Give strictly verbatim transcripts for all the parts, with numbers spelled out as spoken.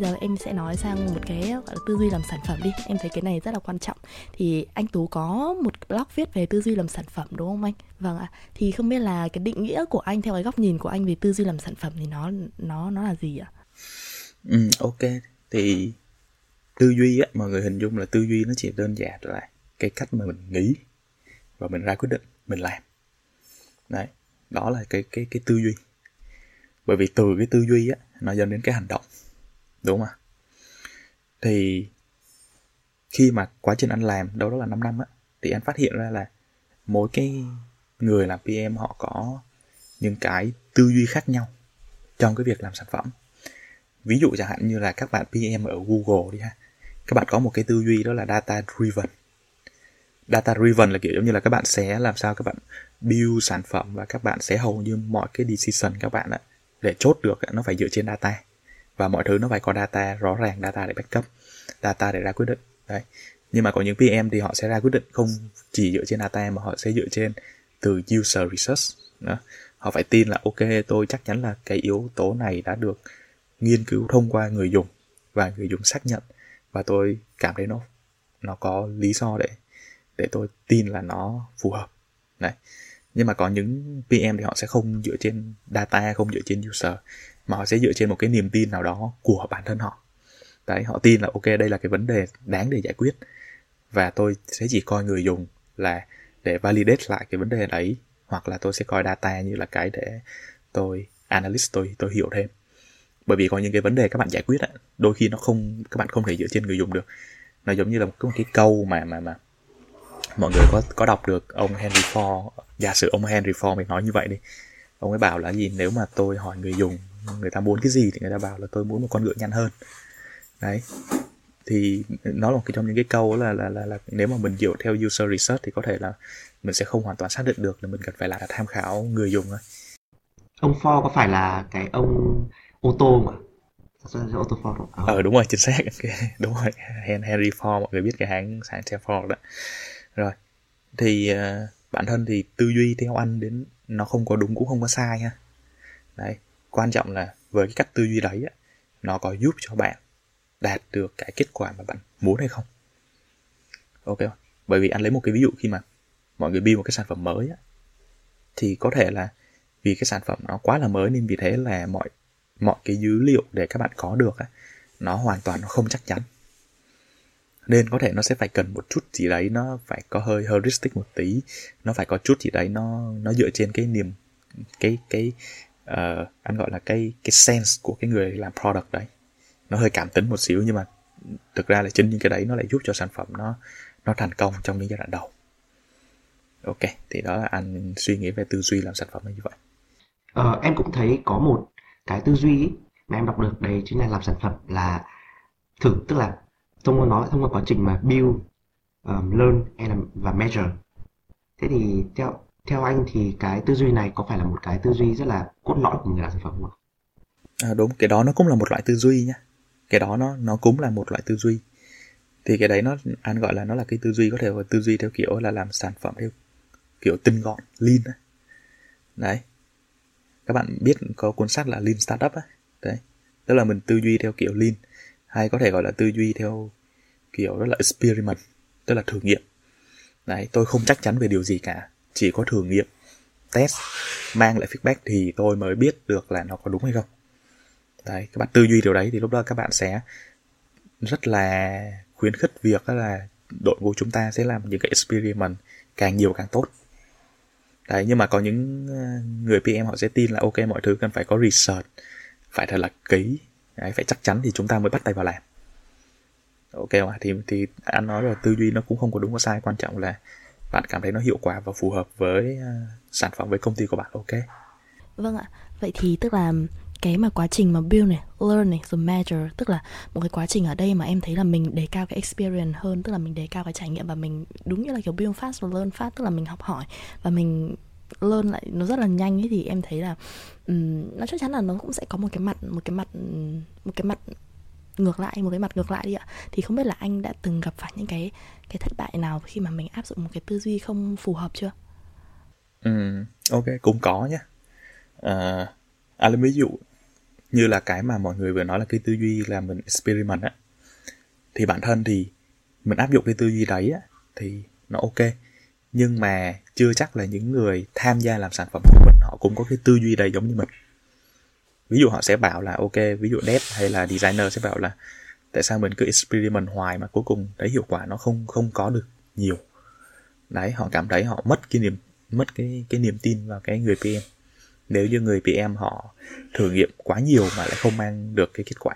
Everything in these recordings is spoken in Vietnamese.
Bây giờ em sẽ nói sang một cái gọi là tư duy làm sản phẩm đi. Em thấy cái này rất là quan trọng. Thì anh Tú có một blog viết về tư duy làm sản phẩm đúng không anh? Vâng ạ. Thì không biết là cái định nghĩa của anh theo cái góc nhìn của anh về tư duy làm sản phẩm thì nó nó nó là gì ạ? Ừ, ok. Thì tư duy á, mọi người hình dung là tư duy nó chỉ đơn giản là cái cách mà mình nghĩ và mình ra quyết định, mình làm. Đấy, đó là cái cái cái tư duy. Bởi vì từ cái tư duy á nó dẫn đến cái hành động. Đúng không ạ? Thì khi mà quá trình anh làm đâu đó là năm năm á, thì anh phát hiện ra là mỗi cái người làm pê em họ có những cái tư duy khác nhau trong cái việc làm sản phẩm. Ví dụ chẳng hạn như là các bạn pê em ở Google đi ha, các bạn có một cái tư duy đó là data driven. Data driven là kiểu giống như là các bạn sẽ làm sao các bạn build sản phẩm và các bạn sẽ hầu như mọi cái decision các bạn á, để chốt được á, nó phải dựa trên data. Và mọi thứ nó phải có data rõ ràng, data để backup, data để ra quyết định. Đấy. Nhưng mà có những pê em thì họ sẽ ra quyết định không chỉ dựa trên data mà họ sẽ dựa trên từ user research. Đó. Họ phải tin là ok, tôi chắc chắn là cái yếu tố này đã được nghiên cứu thông qua người dùng và người dùng xác nhận. Và tôi cảm thấy nó nó có lý do để, để tôi tin là nó phù hợp. Đấy. Nhưng mà có những pê em thì họ sẽ không dựa trên data, không dựa trên user, mà họ sẽ dựa trên một cái niềm tin nào đó của bản thân họ. Đấy, họ tin là ok, đây là cái vấn đề đáng để giải quyết và tôi sẽ chỉ coi người dùng là để validate lại cái vấn đề đấy, hoặc là tôi sẽ coi data như là cái để tôi analyst, tôi tôi hiểu thêm. Bởi vì có những cái vấn đề các bạn giải quyết á, đôi khi nó không, các bạn không thể dựa trên người dùng được. Nó giống như là một cái, một cái câu mà mà mà mọi người có có đọc được ông Henry Ford, giả sử ông Henry Ford mình nói như vậy đi. Ông ấy bảo là gì, nếu mà tôi hỏi người dùng người ta muốn cái gì thì người ta bảo là tôi muốn một con ngựa nhanh hơn. Đấy. Thì nó là một cái trong những cái câu là, là, là, là nếu mà mình dựa theo user research thì có thể là mình sẽ không hoàn toàn xác định được, là mình cần phải là tham khảo người dùng thôi. Ông Ford có phải là cái ông ô tô mà? Ô tô Ford không? Ờ đúng rồi, chính xác. Đúng rồi, Henry Ford, mọi người biết cái hãng sản xe Ford đó. Rồi. Thì uh, bản thân thì tư duy theo anh đến nó không có đúng cũng không có sai ha. Đấy. Quan trọng là với cái cách tư duy đấy á, nó có giúp cho bạn đạt được cái kết quả mà bạn muốn hay không. Ok không? Bởi vì anh lấy một cái ví dụ, khi mà mọi người build một cái sản phẩm mới á, thì có thể là vì cái sản phẩm nó quá là mới nên vì thế là mọi mọi cái dữ liệu để các bạn có được á, nó hoàn toàn nó không chắc chắn. Nên có thể nó sẽ phải cần một chút gì đấy, nó phải có hơi heuristic một tí, nó phải có chút gì đấy nó nó dựa trên cái niềm cái cái Uh, anh gọi là cái cái sense của cái người làm product đấy, nó hơi cảm tính một xíu, nhưng mà thực ra là chính những cái đấy nó lại giúp cho sản phẩm nó nó thành công trong những giai đoạn đầu. Ok, thì đó là anh suy nghĩ về tư duy làm sản phẩm là như vậy. Ờ, em cũng thấy có một cái tư duy mà em đọc được đấy chính là làm sản phẩm là thử, tức là thông qua nó, thông qua quá trình mà build, um, learn and, và measure. Thế thì theo Theo anh thì cái tư duy này có phải là một cái tư duy rất là cốt lõi của người làm sản phẩm không ạ? À, đúng, cái đó nó cũng là một loại tư duy nhá. Cái đó nó nó cũng là một loại tư duy. Thì cái đấy nó anh gọi là nó là cái tư duy, có thể là tư duy theo kiểu là làm sản phẩm theo kiểu tinh gọn, lean á. Đấy. Các bạn biết có cuốn sách là Lean Startup á. Đấy. Tức là mình tư duy theo kiểu lean, hay có thể gọi là tư duy theo kiểu đó là experiment, tức là thử nghiệm. Đấy, tôi không chắc chắn về điều gì cả, chỉ có thử nghiệm, test, mang lại feedback thì tôi mới biết được là nó có đúng hay không. Đấy, các bạn tư duy điều đấy thì lúc đó các bạn sẽ rất là khuyến khích việc đó là đội ngũ chúng ta sẽ làm những cái experiment càng nhiều càng tốt. Đấy, nhưng mà có những người pê em họ sẽ tin là ok, mọi thứ cần phải có research, phải thật là kỹ, đấy, phải chắc chắn thì chúng ta mới bắt tay vào làm. Ok không ạ? Thì, thì anh nói là tư duy nó cũng không có đúng có sai, quan trọng là bạn cảm thấy nó hiệu quả và phù hợp với sản phẩm, với công ty của bạn, ok? Vâng ạ, vậy thì tức là cái mà quá trình mà build này, learn này, rồi measure, tức là một cái quá trình ở đây mà em thấy là mình đề cao cái experience hơn, tức là mình đề cao cái trải nghiệm và mình đúng như là kiểu build fast và learn fast, tức là mình học hỏi và mình learn lại nó rất là nhanh ấy, thì em thấy là um, nó chắc chắn là nó cũng sẽ có một cái mặt, một cái mặt, một cái mặt ngược lại, một cái mặt ngược lại đi ạ. Thì không biết là anh đã từng gặp phải những cái cái thất bại nào khi mà mình áp dụng một cái tư duy không phù hợp chưa? Ừ, ok, cũng có nhá. À, à, lấy ví dụ như là cái mà mọi người vừa nói là cái tư duy là mình experiment á, thì bản thân thì mình áp dụng cái tư duy đấy á thì nó ok, nhưng mà chưa chắc là những người tham gia làm sản phẩm của mình họ cũng có cái tư duy đấy giống như mình. Ví dụ họ sẽ bảo là ok, ví dụ dev hay là designer sẽ bảo là tại sao mình cứ experiment hoài mà cuối cùng đấy hiệu quả nó không không có được nhiều. Đấy, họ cảm thấy họ mất cái niềm mất cái cái niềm tin vào cái người pê em. Nếu như người pê em họ thử nghiệm quá nhiều mà lại không mang được cái kết quả.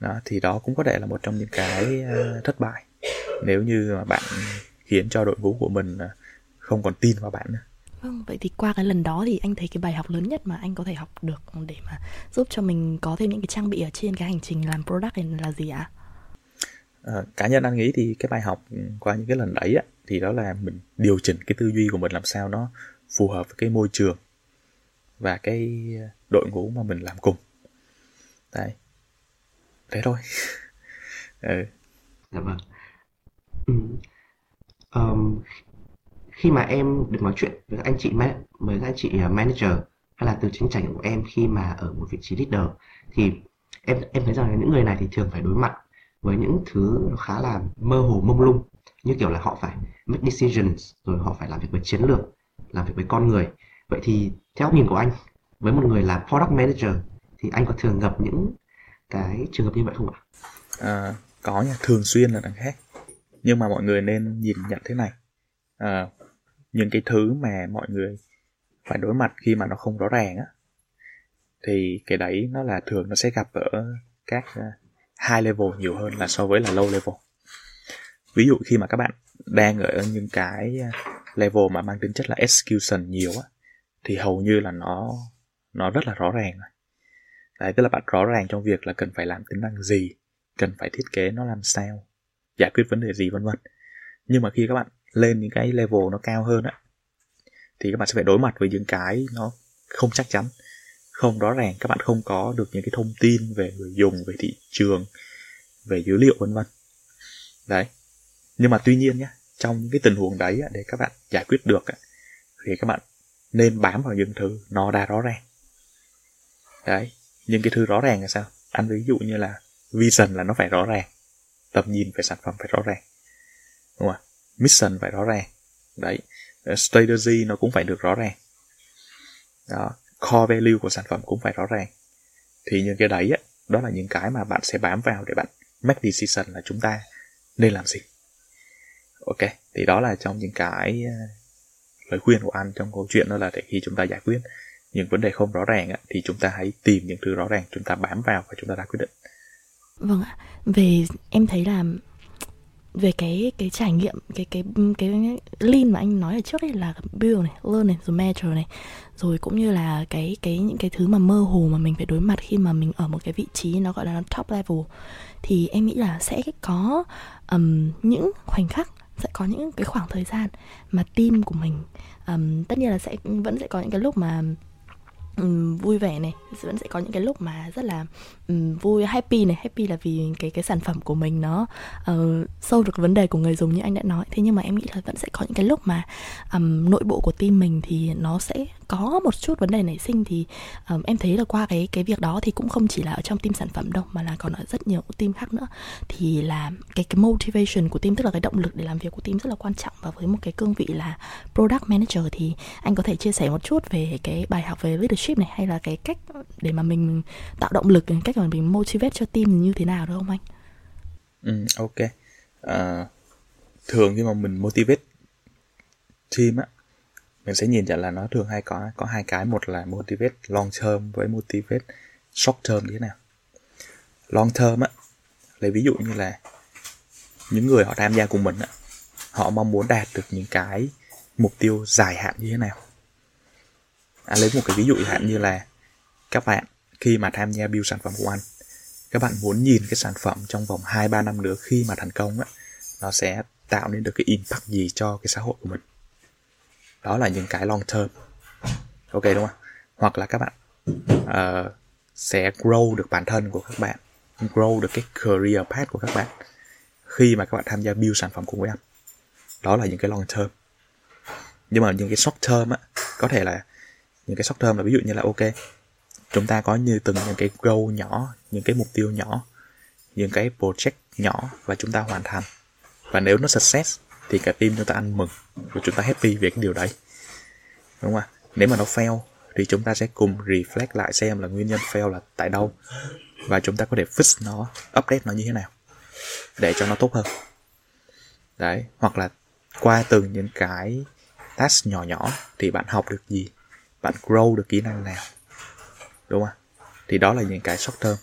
Đó, thì đó cũng có thể là một trong những cái thất bại. Nếu như mà bạn khiến cho đội ngũ của mình không còn tin vào bạn nữa. Vâng, vậy thì qua cái lần đó thì anh thấy cái bài học lớn nhất mà anh có thể học được để mà giúp cho mình có thêm những cái trang bị ở trên cái hành trình làm product là gì ạ? À, cá nhân anh nghĩ thì cái bài học qua những cái lần đấy á, thì đó là mình điều chỉnh cái tư duy của mình làm sao nó phù hợp với cái môi trường và cái đội ngũ mà mình làm cùng. Đấy, thế thôi. Ừ. Dạ vâng. Ừ. Um, khi mà em được nói chuyện với anh chị với anh chị manager hay là từ chính trải nghiệm của em khi mà ở một vị trí leader, thì em em thấy rằng những người này thì thường phải đối mặt với những thứ khá là mơ hồ mông lung, như kiểu là họ phải make decisions, rồi họ phải làm việc với chiến lược, làm việc với con người. Vậy thì theo nhìn của anh, với một người là product manager thì anh có thường gặp những cái trường hợp như vậy không ạ? À, có nha, thường xuyên là đằng khác. Nhưng mà mọi người nên nhìn nhận thế này, à, những cái thứ mà mọi người phải đối mặt khi mà nó không rõ ràng á, thì cái đấy nó là thường nó sẽ gặp ở các high level nhiều hơn là so với là low level. Ví dụ khi mà các bạn đang ở những cái level mà mang tính chất là execution nhiều á, thì hầu như là nó nó rất là rõ ràng rồi. Đấy, tức là bạn rõ ràng trong việc là cần phải làm tính năng gì, cần phải thiết kế nó làm sao, giải quyết vấn đề gì vân vân. Nhưng mà khi các bạn lên những cái level nó cao hơn á, thì các bạn sẽ phải đối mặt với những cái nó không chắc chắn, không rõ ràng. Các bạn không có được những cái thông tin về người dùng, về thị trường, về dữ liệu vân vân. Đấy. Nhưng mà tuy nhiên nhá, trong những cái tình huống đấy á, để các bạn giải quyết được á, thì các bạn nên bám vào những thứ nó đã rõ ràng. Đấy, những cái thứ rõ ràng là sao? Anh ví dụ như là vision là nó phải rõ ràng, tầm nhìn về sản phẩm phải rõ ràng, đúng không? Mission phải rõ ràng, đấy, strategy nó cũng phải được rõ ràng, đó, core value của sản phẩm cũng phải rõ ràng. Thì những cái đấy á, đó là những cái mà bạn sẽ bám vào để bạn make decision là chúng ta nên làm gì. Ok, thì đó là trong những cái lời khuyên của anh trong câu chuyện, đó là để khi chúng ta giải quyết những vấn đề không rõ ràng á, thì chúng ta hãy tìm những thứ rõ ràng, chúng ta bám vào và chúng ta ra quyết định. Vâng ạ, về em thấy là về cái cái trải nghiệm cái cái cái lean mà anh nói ở trước ấy, là build này, learn này, rồi measure này, rồi cũng như là cái cái những cái thứ mà mơ hồ mà mình phải đối mặt khi mà mình ở một cái vị trí nó gọi là top level, thì em nghĩ là sẽ có um, những khoảnh khắc, sẽ có những cái khoảng thời gian mà team của mình um, tất nhiên là sẽ vẫn sẽ có những cái lúc mà Um, vui vẻ này, vẫn sẽ có những cái lúc mà rất là um, vui, happy này, happy là vì cái cái sản phẩm của mình nó uh, solve được vấn đề của người dùng như anh đã nói. Thế nhưng mà em nghĩ là vẫn sẽ có những cái lúc mà um, nội bộ của team mình thì nó sẽ có một chút vấn đề nảy sinh, thì um, em thấy là qua cái cái việc đó thì cũng không chỉ là ở trong team sản phẩm đâu, mà là còn ở rất nhiều team khác nữa. Thì là cái cái motivation của team, tức là cái động lực để làm việc của team rất là quan trọng. Và với một cái cương vị là product manager thì anh có thể chia sẻ một chút về cái bài học về leadership này, hay là cái cách để mà mình tạo động lực, cách mà mình motivate cho team như thế nào đúng không anh? Ừ, ok. À, thường khi mà mình motivate team á, mình sẽ nhìn nhận là nó thường hay có có hai cái. Một là motivate long term với motivate short term như thế nào. Long term á, lấy ví dụ như là những người họ tham gia cùng mình á, họ mong muốn đạt được những cái mục tiêu dài hạn như thế nào. À, lấy một cái ví dụ hạn như là các bạn khi mà tham gia build sản phẩm của anh, các bạn muốn nhìn cái sản phẩm trong vòng hai ba năm nữa khi mà thành công á, nó sẽ tạo nên được cái impact gì cho cái xã hội của mình. Đó là những cái long term. Ok, đúng không? Hoặc là các bạn uh, sẽ grow được bản thân của các bạn, grow được cái career path của các bạn khi mà các bạn tham gia build sản phẩm cùng với anh. Đó là những cái long term. Nhưng mà những cái short term á, có thể là những cái short term là ví dụ như là ok, chúng ta có như từng những cái goal nhỏ, những cái mục tiêu nhỏ, những cái project nhỏ và chúng ta hoàn thành. Và nếu nó success thì cả team chúng ta ăn mừng và chúng ta happy về cái điều đấy, đúng không ạ? Nếu mà nó fail thì chúng ta sẽ cùng reflect lại xem là nguyên nhân fail là tại đâu và chúng ta có thể fix nó, update nó như thế nào để cho nó tốt hơn. Đấy, hoặc là qua từng những cái task nhỏ nhỏ thì bạn học được gì, bạn grow được kỹ năng nào, đúng không? Thì đó là những cái short term,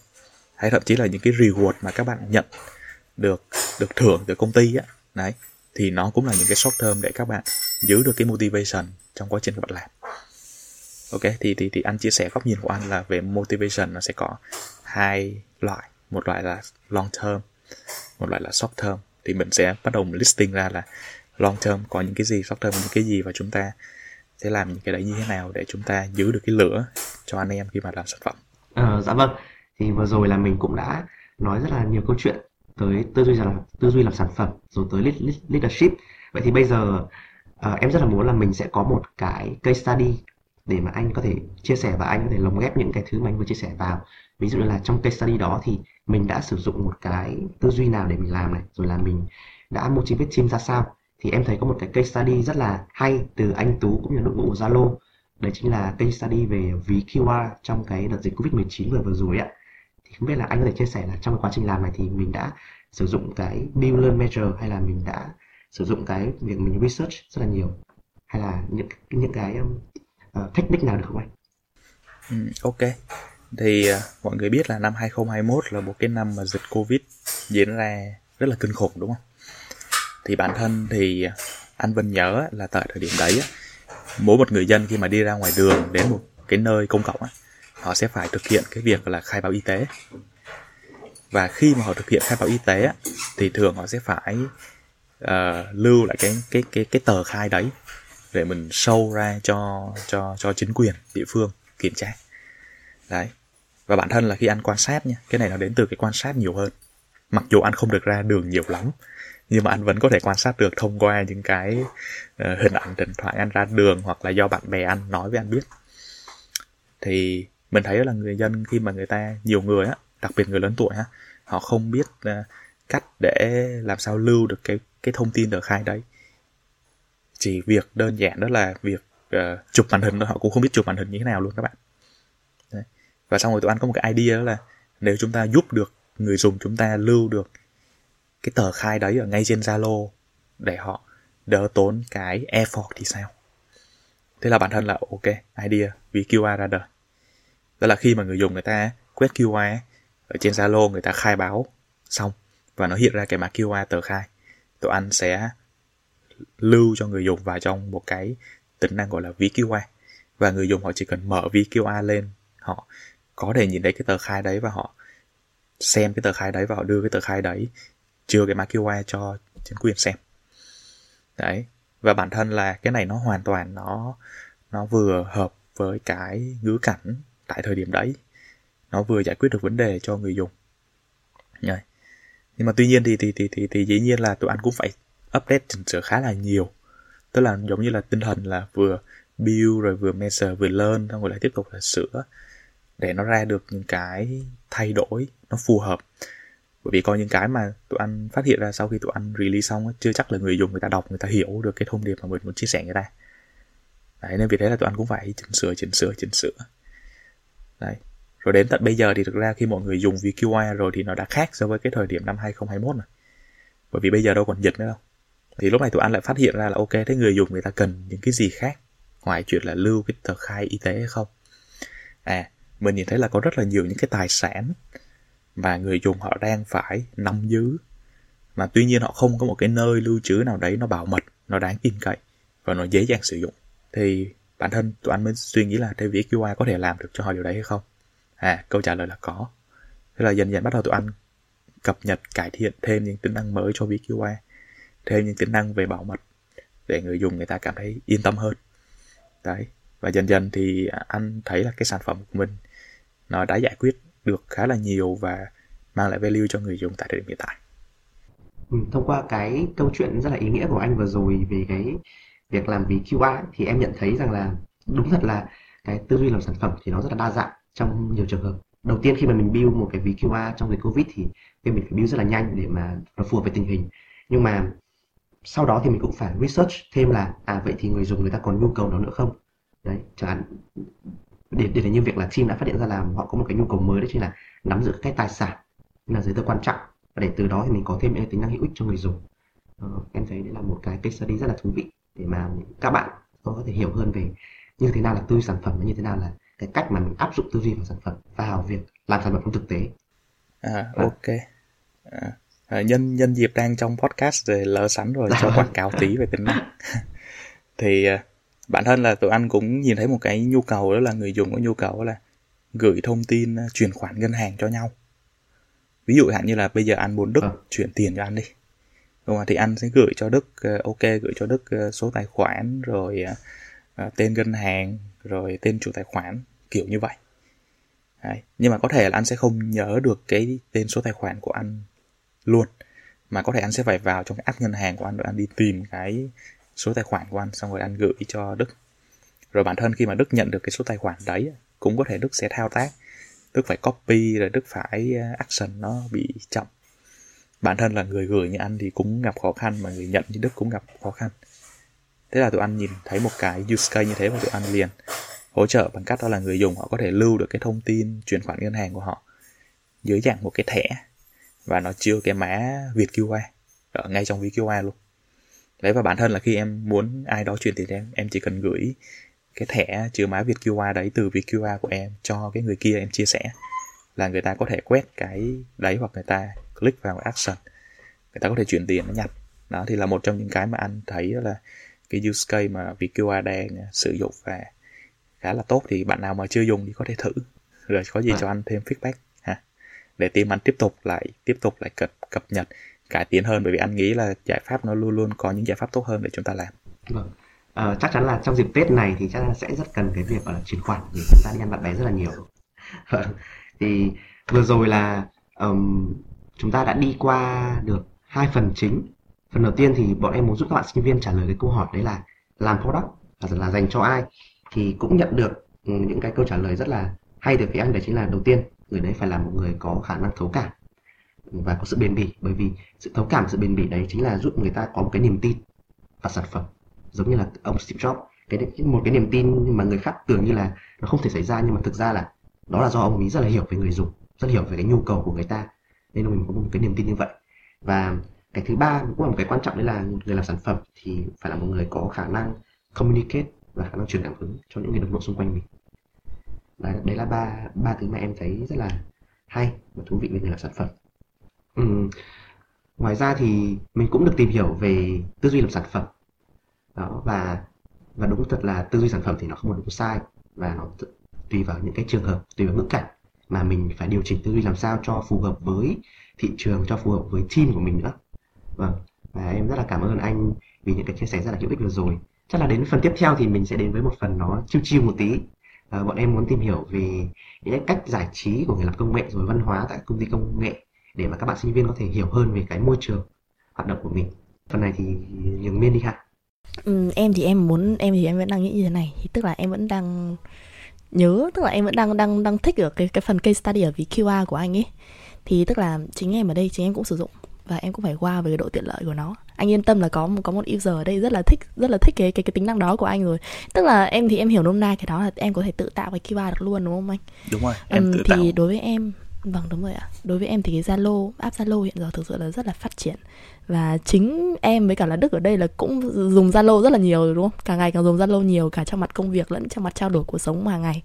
hay thậm chí là những cái reward mà các bạn nhận được, được thưởng từ công ty á, đấy, thì nó cũng là những cái short term để các bạn giữ được cái motivation trong quá trình các bạn làm. Ok, thì thì thì anh chia sẻ góc nhìn của anh là về motivation nó sẽ có hai loại, một loại là long term, một loại là short term. Thì mình sẽ bắt đầu listing ra là long term có những cái gì, short term có những cái gì và chúng ta sẽ làm những cái đấy như thế nào để chúng ta giữ được cái lửa cho anh em khi mà làm sản phẩm. À, dạ vâng, thì vừa rồi là mình cũng đã nói rất là nhiều câu chuyện tới tư duy làm tư duy làm sản phẩm rồi tới leadership. Vậy thì bây giờ à, em rất là muốn là mình sẽ có một cái case study để mà anh có thể chia sẻ và anh có thể lồng ghép những cái thứ mà anh vừa chia sẻ vào. Ví dụ như là trong case study đó thì mình đã sử dụng một cái tư duy nào để mình làm này, rồi là mình đã motivate team ra sao. Thì em thấy có một cái case study rất là hay từ anh Tú cũng như đội ngũ Zalo. Đấy chính là case study về vê quy a trong cái đợt dịch covid mười chín vừa vừa rồi ạ. Thì không biết là anh có thể chia sẻ là trong cái quá trình làm này thì mình đã sử dụng cái build, learn, measure hay là mình đã sử dụng cái việc mình research rất là nhiều, hay là những những cái uh, technique nào được không anh? Ừ, ok. Thì uh, mọi người biết là năm hai không hai mốt là một cái năm mà dịch Covid diễn ra rất là kinh khủng, đúng không? Thì bản thân thì anh vẫn nhớ là tại thời điểm đấy, mỗi một người dân khi mà đi ra ngoài đường đến một cái nơi công cộng, họ sẽ phải thực hiện cái việc là khai báo y tế. Và khi mà họ thực hiện khai báo y tế thì thường họ sẽ phải uh, lưu lại cái, cái, cái, cái tờ khai đấy để mình show ra cho, cho, cho chính quyền địa phương kiểm tra. Đấy. Và bản thân là khi anh quan sát nha, cái này nó đến từ cái quan sát nhiều hơn. Mặc dù anh không được ra đường nhiều lắm, nhưng mà anh vẫn có thể quan sát được thông qua những cái uh, hình ảnh điện thoại anh ra đường hoặc là do bạn bè anh nói với anh biết. Thì mình thấy là người dân khi mà người ta, nhiều người á, đặc biệt người lớn tuổi á, họ không biết uh, cách để làm sao lưu được cái, cái thông tin tờ khai đấy. Chỉ việc đơn giản đó là việc uh, chụp màn hình thôi, họ cũng không biết chụp màn hình như thế nào luôn các bạn. Đấy. Và xong rồi tụi anh có một cái idea đó là nếu chúng ta giúp được người dùng chúng ta lưu được cái tờ khai đấy ở ngay trên Zalo để họ đỡ tốn cái effort thì sao? Thế là bản thân là ok, idea vê quy a ra đời. Đó là khi mà người dùng người ta quét quy rờ ở trên Zalo, người ta khai báo xong và nó hiện ra cái mã quy rờ tờ khai, tụi anh sẽ lưu cho người dùng vào trong một cái tính năng gọi là vê quy a. Và người dùng họ chỉ cần mở vê quy a lên, họ có thể nhìn thấy cái tờ khai đấy và họ xem cái tờ khai đấy và họ đưa cái tờ khai đấy, chừa cái mã quy rờ cho chính quyền xem. Đấy. Và bản thân là cái này nó hoàn toàn nó nó vừa hợp với cái ngữ cảnh tại thời điểm đấy, nó vừa giải quyết được vấn đề cho người dùng. Đấy. Nhưng mà tuy nhiên thì thì thì thì, thì dĩ nhiên là tụi anh cũng phải update chỉnh sửa khá là nhiều. Tức là giống như là tinh thần là vừa build rồi vừa measure vừa learn xong rồi lại tiếp tục là sửa để nó ra được những cái thay đổi nó phù hợp. Bởi vì có những cái mà tụi anh phát hiện ra sau khi tụi anh release xong ấy, chưa chắc là người dùng người ta đọc, người ta hiểu được cái thông điệp mà mình muốn chia sẻ người ta. Đấy, nên vì thế là tụi anh cũng phải chỉnh sửa, chỉnh sửa, chỉnh sửa. Đấy. Rồi đến tận bây giờ thì thực ra khi mọi người dùng vê quy a rồi thì nó đã khác so với cái thời điểm năm hai không hai mốt này. Bởi vì bây giờ đâu còn dịch nữa đâu. Thì lúc này tụi anh lại phát hiện ra là ok, thế người dùng người ta cần những cái gì khác ngoài chuyện là lưu cái tờ khai y tế hay không. À, mình nhìn thấy là có rất là nhiều những cái tài sản mà người dùng họ đang phải nắm giữ, mà tuy nhiên họ không có một cái nơi lưu trữ nào đấy nó bảo mật, nó đáng tin cậy và nó dễ dàng sử dụng. Thì bản thân tụi anh mới suy nghĩ là thế vê quy a có thể làm được cho họ điều đấy hay không? À, câu trả lời là có. Thế là dần dần bắt đầu tụi anh cập nhật, cải thiện thêm những tính năng mới cho vê quy a, thêm những tính năng về bảo mật để người dùng người ta cảm thấy yên tâm hơn. Đấy. Và dần dần thì anh thấy là cái sản phẩm của mình nó đã giải quyết được khá là nhiều và mang lại value cho người dùng tại thời điểm hiện tại. Ừ, thông qua cái câu chuyện rất là ý nghĩa của anh vừa rồi về cái việc làm vê quy a thì em nhận thấy rằng là đúng thật là cái tư duy làm sản phẩm thì nó rất là đa dạng. trong nhiều trường hợp. Đầu tiên khi mà mình build một cái vê quy a trong dịch Covid thì mình phải build rất là nhanh để mà nó phù hợp với tình hình. Nhưng mà sau đó thì mình cũng phải research thêm là à vậy thì người dùng người ta còn nhu cầu đó nữa không? Đấy, chẳng hạn để để như việc là team đã phát hiện ra là họ có một cái nhu cầu mới, đấy chính là nắm giữ cái tài sản, là giấy tờ quan trọng, và để từ đó thì mình có thêm những tính năng hữu ích cho người dùng. Ờ, em thấy đấy là một cái case study rất là thú vị để mà các bạn có thể hiểu hơn về như thế nào là tư duy sản phẩm, và như thế nào là cái cách mà mình áp dụng tư duy vào sản phẩm, vào việc làm sản phẩm trong thực tế. À, à. ok. À, à, nhân nhân dịp đang trong podcast rồi lỡ sẵn rồi cho quảng cáo tí về tính năng. Thì bản thân là tụi anh cũng nhìn thấy một cái nhu cầu, đó là người dùng có nhu cầu là gửi thông tin chuyển khoản ngân hàng cho nhau. Ví dụ hạn như là bây giờ anh muốn Đức à. chuyển tiền cho anh đi, đúng không? Thì anh sẽ gửi cho Đức, ok, gửi cho Đức số tài khoản, rồi tên ngân hàng, rồi tên chủ tài khoản, kiểu như vậy. Đấy. Nhưng mà có thể là anh sẽ không nhớ được cái tên số tài khoản của anh luôn, mà có thể anh sẽ phải vào trong cái app ngân hàng của anh, rồi anh đi tìm cái số tài khoản của anh, xong rồi anh gửi cho Đức. Rồi bản thân khi mà Đức nhận được cái số tài khoản đấy, cũng có thể Đức sẽ thao tác, Đức phải copy, rồi Đức phải action, nó bị chậm. Bản thân là người gửi như anh thì cũng gặp khó khăn, mà người nhận như Đức cũng gặp khó khăn. Thế là tụi anh nhìn thấy một cái use case như thế, và tụi anh liền hỗ trợ bằng cách đó là người dùng họ có thể lưu được cái thông tin chuyển khoản ngân hàng của họ dưới dạng một cái thẻ, và nó chứa cái mã VietQA ở ngay trong vê quy a luôn. Đấy, và bản thân là khi em muốn ai đó chuyển tiền cho em, em chỉ cần gửi cái thẻ chứa mã VietQA đấy từ vê quy a của em cho cái người kia em chia sẻ, là người ta có thể quét cái đấy, hoặc người ta click vào action, người ta có thể chuyển tiền nó nhặt. Đó thì là một trong những cái mà anh thấy là cái use case mà vê quy a đang sử dụng và khá là tốt. Thì bạn nào mà chưa dùng thì có thể thử, rồi có gì à. cho anh thêm feedback ha, để team anh tiếp tục lại tiếp tục lại cập, cập nhật, cải tiến hơn, bởi vì anh nghĩ là giải pháp nó luôn luôn có những giải pháp tốt hơn để chúng ta làm. Vâng. À, chắc chắn là trong dịp Tết này thì chắc là sẽ rất cần cái việc chuyển khoản để chúng ta đi ăn bạn bè rất là nhiều. Thì vừa rồi là um, chúng ta đã đi qua được hai phần chính. Phần đầu tiên thì bọn em muốn giúp các bạn sinh viên trả lời cái câu hỏi đấy là làm product là, là dành cho ai, thì cũng nhận được những cái câu trả lời rất là hay từ phía anh. Đấy chính là đầu tiên người đấy phải là một người có khả năng thấu cảm và có sự bền bỉ, bởi vì sự thấu cảm, sự bền bỉ đấy chính là giúp người ta có một cái niềm tin vào sản phẩm, giống như là ông Steve Jobs, cái đấy, một cái niềm tin mà người khác tưởng như là nó không thể xảy ra, nhưng mà thực ra là đó là do ông ấy rất là hiểu về người dùng, rất hiểu về cái nhu cầu của người ta, nên là mình có một cái niềm tin như vậy. Và cái thứ ba cũng là một cái quan trọng, đấy là người làm sản phẩm thì phải là một người có khả năng communicate và khả năng truyền cảm hứng cho những người đồng đội xung quanh mình. Đấy, đấy là ba ba thứ mà em thấy rất là hay và thú vị về người làm sản phẩm. Ừ. Ngoài ra thì mình cũng được tìm hiểu về tư duy làm sản phẩm. Đó, và và đúng thật là tư duy sản phẩm thì nó không có đúng sai, và nó tùy vào những cái trường hợp, tùy vào ngữ cảnh mà mình phải điều chỉnh tư duy làm sao cho phù hợp với thị trường, cho phù hợp với team của mình nữa. Vâng, và em rất là cảm ơn anh vì những cái chia sẻ rất là hữu ích vừa rồi. Chắc là đến phần tiếp theo thì mình sẽ đến với một phần nó chill chill một tí. À, bọn em muốn tìm hiểu về những cách giải trí của người làm công nghệ, rồi văn hóa tại công ty công nghệ, để mà các bạn sinh viên có thể hiểu hơn về cái môi trường hoạt động của mình. Phần này thì nhường Miên đi ha. Ừ, em thì em muốn em thì em vẫn đang nghĩ như thế này, thì tức là em vẫn đang nhớ, tức là em vẫn đang đang đang thích ở cái cái phần case study ở vê quy a của anh ấy. Thì tức là chính em ở đây, chính em cũng sử dụng và em cũng phải qua về cái độ tiện lợi của nó. Anh yên tâm là có một, có một user ở đây rất là thích rất là thích cái cái cái tính năng đó của anh rồi. Tức là em thì em hiểu nôm na cái đó là em có thể tự tạo cái quy rờ được luôn, đúng không anh? Đúng rồi, em uhm, tự thì tạo. Thì đối với em, vâng đúng rồi ạ. Đối với em thì cái Zalo, app Zalo hiện giờ thực sự là rất là phát triển. Và chính em với cả là Đức ở đây là cũng dùng Zalo rất là nhiều rồi, đúng không? Càng ngày càng dùng Zalo nhiều, cả trong mặt công việc lẫn trong mặt trao đổi cuộc sống hàng ngày.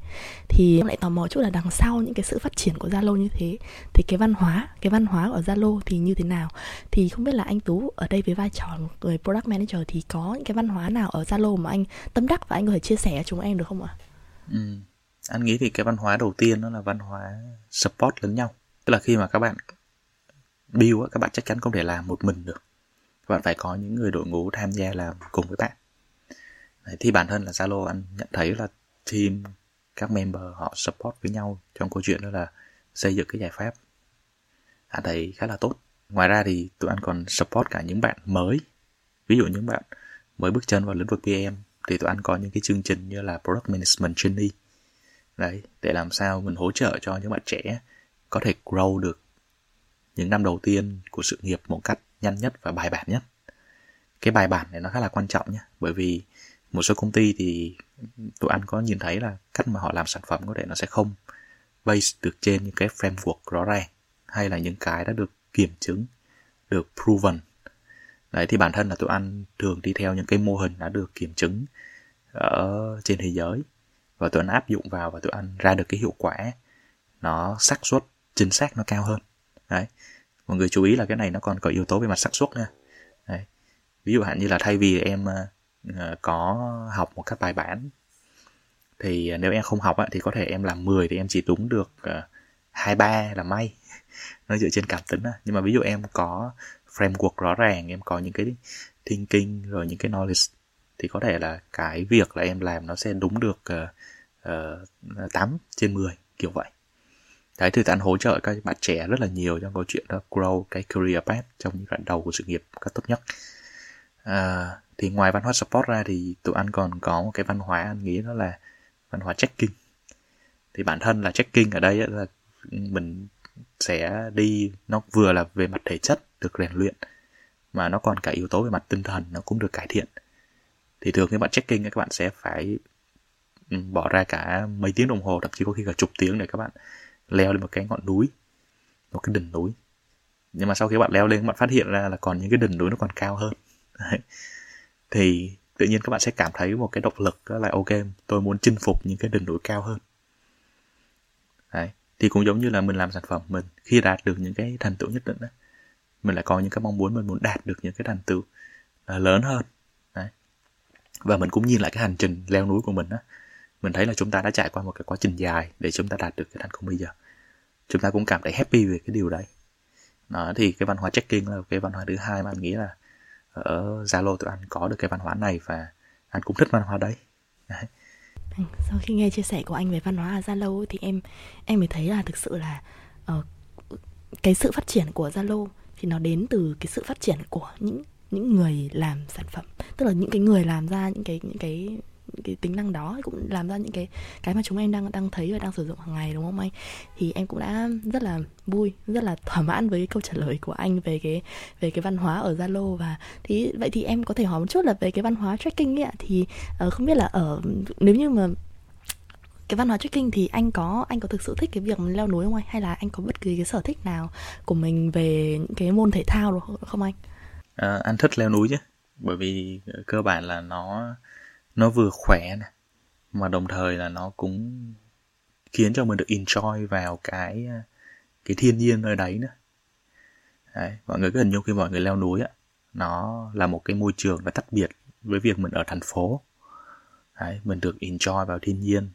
Thì em lại tò mò chút là đằng sau những cái sự phát triển của Zalo như thế thì cái văn hóa, cái văn hóa ở Zalo thì như thế nào? Thì không biết là anh Tú ở đây với vai trò người Product Manager thì có những cái văn hóa nào ở Zalo mà anh tâm đắc và anh có thể chia sẻ cho chúng em được không ạ? Ừ. Anh nghĩ thì cái văn hóa đầu tiên đó là văn hóa support lẫn nhau. Tức là khi mà các bạn build, các bạn chắc chắn không thể làm một mình được. Các bạn phải có những người đội ngũ tham gia làm cùng với bạn. Đấy, thì bản thân là Zalo anh nhận thấy là team, các member họ support với nhau trong câu chuyện đó là xây dựng cái giải pháp. Anh thấy khá là tốt. Ngoài ra thì tụi anh còn support cả những bạn mới. Ví dụ những bạn mới bước chân vào lĩnh vực pê em thì tụi anh có những cái chương trình như là Product Management Journey. đấy, để làm sao mình hỗ trợ cho những bạn trẻ có thể grow được những năm đầu tiên của sự nghiệp một cách nhanh nhất và bài bản nhất. Cái bài bản này nó khá là quan trọng nhé, bởi vì một số công ty thì tụi anh có nhìn thấy là cách mà họ làm sản phẩm có thể nó sẽ không based được trên những cái framework rõ ràng hay là những cái đã được kiểm chứng, được proven. Đấy, thì bản thân là tụi anh thường đi theo những cái mô hình đã được kiểm chứng ở trên thế giới và tụi anh áp dụng vào và tụi anh ra được cái hiệu quả nó xác suất chính xác nó cao hơn. Đấy, mọi người chú ý là cái này nó còn có yếu tố về mặt xác suất nha. Đấy, ví dụ hạn như là thay vì em có học một các bài bản thì nếu em không học á, thì có thể em làm mười thì em chỉ đúng được hai ba là may, nó dựa trên cảm tính á. Nhưng mà ví dụ em có framework rõ ràng, em có những cái thinking rồi những cái knowledge thì có thể là cái việc là em làm nó sẽ đúng được uh, uh, tám trên mười kiểu vậy. Đấy, thì anh hỗ trợ các bạn trẻ rất là nhiều trong câu chuyện đó, grow cái career path trong những đoạn đầu của sự nghiệp các tốt nhất. À, thì ngoài văn hóa support ra thì tụi anh còn có một cái văn hóa anh nghĩ đó là văn hóa checking. Thì bản thân là checking ở đây là mình sẽ đi, nó vừa là về mặt thể chất được rèn luyện mà nó còn cả yếu tố về mặt tinh thần nó cũng được cải thiện. Thì thường các bạn checking các bạn sẽ phải bỏ ra cả mấy tiếng đồng hồ, thậm chí có khi cả chục tiếng để các bạn leo lên một cái ngọn núi, một cái đỉnh núi. Nhưng mà sau khi bạn leo lên, các bạn phát hiện ra là còn những cái đỉnh núi nó còn cao hơn. Đấy, thì tự nhiên các bạn sẽ cảm thấy một cái động lực đó là ok, tôi muốn chinh phục những cái đỉnh núi cao hơn. Đấy, thì cũng giống như là mình làm sản phẩm mình, khi đạt được những cái thành tựu nhất định đó, mình lại có những cái mong muốn mình muốn đạt được những cái thành tựu lớn hơn. Đấy, và mình cũng nhìn lại cái hành trình leo núi của mình đó, mình thấy là chúng ta đã trải qua một cái quá trình dài để chúng ta đạt được cái thành công bây giờ. Chúng ta cũng cảm thấy happy về cái điều đấy. Đó, thì cái văn hóa checking là cái văn hóa thứ hai mà anh nghĩ là ở Zalo tụi anh có được cái văn hóa này và anh cũng thích văn hóa đấy. Đấy. Sau khi nghe chia sẻ của anh về văn hóa ở Zalo thì em em mới thấy là thực sự là uh, cái sự phát triển của Zalo thì nó đến từ cái sự phát triển của những những người làm sản phẩm, tức là những cái người làm ra những cái những cái cái tính năng đó, cũng làm ra những cái cái mà chúng em đang đang thấy và đang sử dụng hàng ngày, đúng không anh? Thì em cũng đã rất là vui, rất là thỏa mãn với câu trả lời của anh về cái về cái văn hóa ở Zalo. Và thì vậy thì em có thể hỏi một chút là về cái văn hóa tracking ấy ạ, thì uh, không biết là ở nếu như mà cái văn hóa trekking thì anh có anh có thực sự thích cái việc leo núi không anh, hay là anh có bất kỳ cái sở thích nào của mình về những cái môn thể thao được không anh? À, anh thích leo núi chứ, bởi vì cơ bản là nó nó vừa khỏe này, mà đồng thời là nó cũng khiến cho mình được enjoy vào cái cái thiên nhiên nơi đấy nữa. Đấy, mọi người cứ hình dung khi mọi người leo núi á, nó là một cái môi trường nó tách biệt với việc mình ở thành phố. Đấy, mình được enjoy vào thiên nhiên,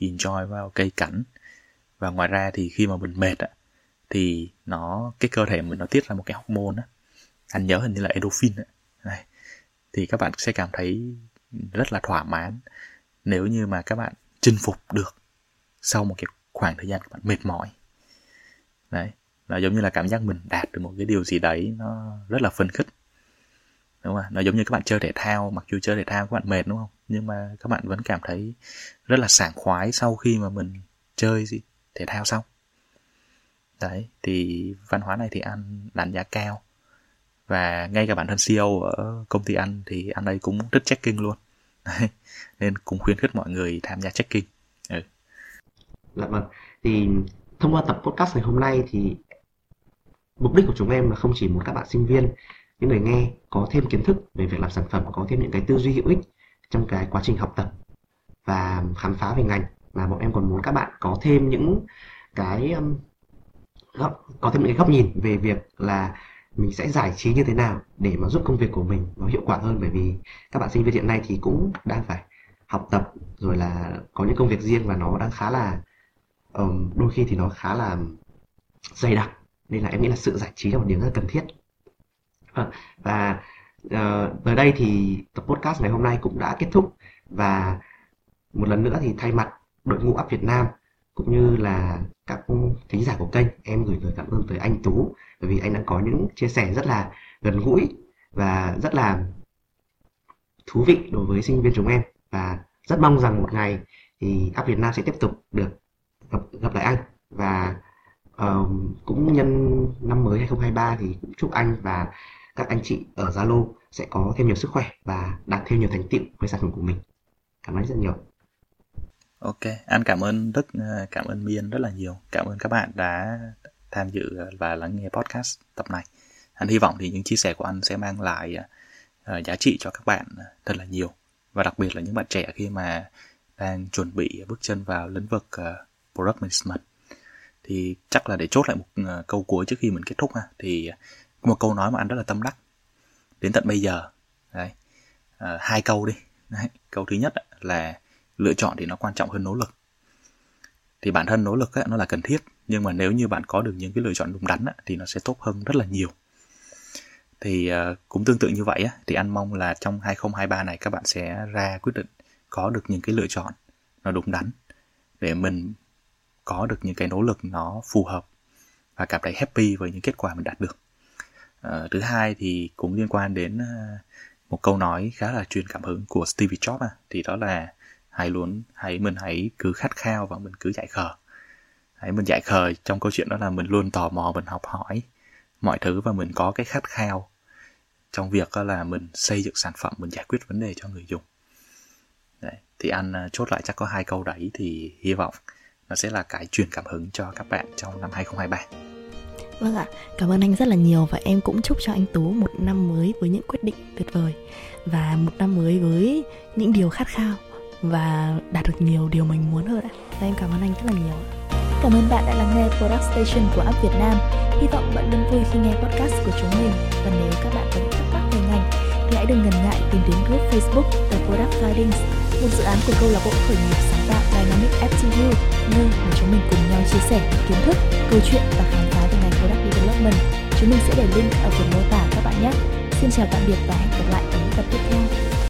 enjoy vào cây cảnh, và ngoài ra thì khi mà mình mệt á, thì nó cái cơ thể mình nó tiết ra một cái hormone á, anh nhớ hình như là endorphin á. Đấy, thì các bạn sẽ cảm thấy rất là thỏa mãn nếu như mà các bạn chinh phục được sau một cái khoảng thời gian các bạn mệt mỏi. Đấy, nó giống như là cảm giác mình đạt được một cái điều gì đấy nó rất là phấn khích, đúng không? Nó giống như các bạn chơi thể thao, mặc dù chơi thể thao các bạn mệt đúng không, nhưng mà các bạn vẫn cảm thấy rất là sảng khoái sau khi mà mình chơi gì thể thao xong. Đấy, thì văn hóa này thì anh đánh giá cao. Và ngay cả bản thân xê e ô ở công ty anh thì anh ấy cũng thích checking luôn. Đấy, nên cũng khuyến khích mọi người tham gia checking. Ừ. Dạ vâng. Thì thông qua tập podcast ngày hôm nay thì mục đích của chúng em là không chỉ muốn các bạn sinh viên, những người nghe có thêm kiến thức về việc làm sản phẩm, có thêm những cái tư duy hữu ích trong cái quá trình học tập và khám phá về ngành, mà bọn em còn muốn các bạn có thêm những cái có thêm những cái góc nhìn về việc là mình sẽ giải trí như thế nào để mà giúp công việc của mình nó hiệu quả hơn. Bởi vì các bạn sinh viên hiện nay thì cũng đang phải học tập, rồi là có những công việc riêng và nó đang khá là um, đôi khi thì nó khá là dày đặc, nên là em nghĩ là sự giải trí là một điều rất là cần thiết. à, Và uh, tới đây thì tập podcast ngày hôm nay cũng đã kết thúc. Và một lần nữa thì thay mặt đội ngũ Up Việt Nam cũng như là các thính giả của kênh, em gửi lời cảm ơn tới anh Tú, bởi vì anh đã có những chia sẻ rất là gần gũi và rất là thú vị đối với sinh viên chúng em. Và rất mong rằng một ngày thì app Việt Nam sẽ tiếp tục được gặp, gặp lại anh. Và uh, cũng nhân năm mới hai không hai ba thì chúc anh và các anh chị ở Zalo sẽ có thêm nhiều sức khỏe và đạt thêm nhiều thành tựu với sản phẩm của mình. Cảm ơn rất nhiều. Ok, anh cảm ơn rất cảm ơn Miên rất là nhiều. Cảm ơn các bạn đã tham dự và lắng nghe podcast tập này. Anh hy vọng thì những chia sẻ của anh sẽ mang lại giá trị cho các bạn thật là nhiều, và đặc biệt là những bạn trẻ khi mà đang chuẩn bị bước chân vào lĩnh vực Product Management. Thì chắc là để chốt lại một câu cuối trước khi mình kết thúc ha, thì có một câu nói mà anh rất là tâm đắc đến tận bây giờ. Đấy, à, hai câu đi. Đấy, câu thứ nhất là lựa chọn thì nó quan trọng hơn nỗ lực. Thì bản thân nỗ lực ấy, nó là cần thiết, nhưng mà nếu như bạn có được những cái lựa chọn đúng đắn ấy, thì nó sẽ tốt hơn rất là nhiều. Thì uh, cũng tương tự như vậy ấy, thì anh mong là trong hai không hai ba này các bạn sẽ ra quyết định có được những cái lựa chọn nó đúng đắn để mình có được những cái nỗ lực nó phù hợp và cảm thấy happy với những kết quả mình đạt được. Uh, thứ hai thì cũng liên quan đến uh, một câu nói khá là truyền cảm hứng của Steve Jobs à, thì đó là hãy luôn hãy mình hãy cứ khát khao và mình cứ dại khờ. Hãy mình dại khờ trong câu chuyện đó là mình luôn tò mò, mình học hỏi mọi thứ và mình có cái khát khao trong việc đó là mình xây dựng sản phẩm, mình giải quyết vấn đề cho người dùng. Đấy, thì anh chốt lại chắc có hai câu đấy, thì hy vọng nó sẽ là cái truyền cảm hứng cho các bạn trong năm hai không hai ba. Vâng ạ, cảm ơn anh rất là nhiều, và em cũng chúc cho anh Tú một năm mới với những quyết định tuyệt vời, và một năm mới với những điều khát khao và đạt được nhiều điều mình muốn hơn ạ. Và em cảm ơn anh rất là nhiều. Cảm ơn bạn đã lắng nghe Product Station của app Việt Nam. Hy vọng bạn luôn vui khi nghe podcast của chúng mình. Và nếu các bạn có những thắc mắc về ngành thì hãy đừng ngần ngại tìm đến group Facebook The Product Findings, một dự án của câu lạc bộ khởi nghiệp sáng tạo Dynamic ép tê u, nơi mà chúng mình cùng nhau chia sẻ những kiến thức, câu chuyện và khám phá về ngành Product Development. Chúng mình sẽ để link ở phần mô tả các bạn nhé. Xin chào tạm biệt và hẹn gặp lại ở những tập tiếp theo.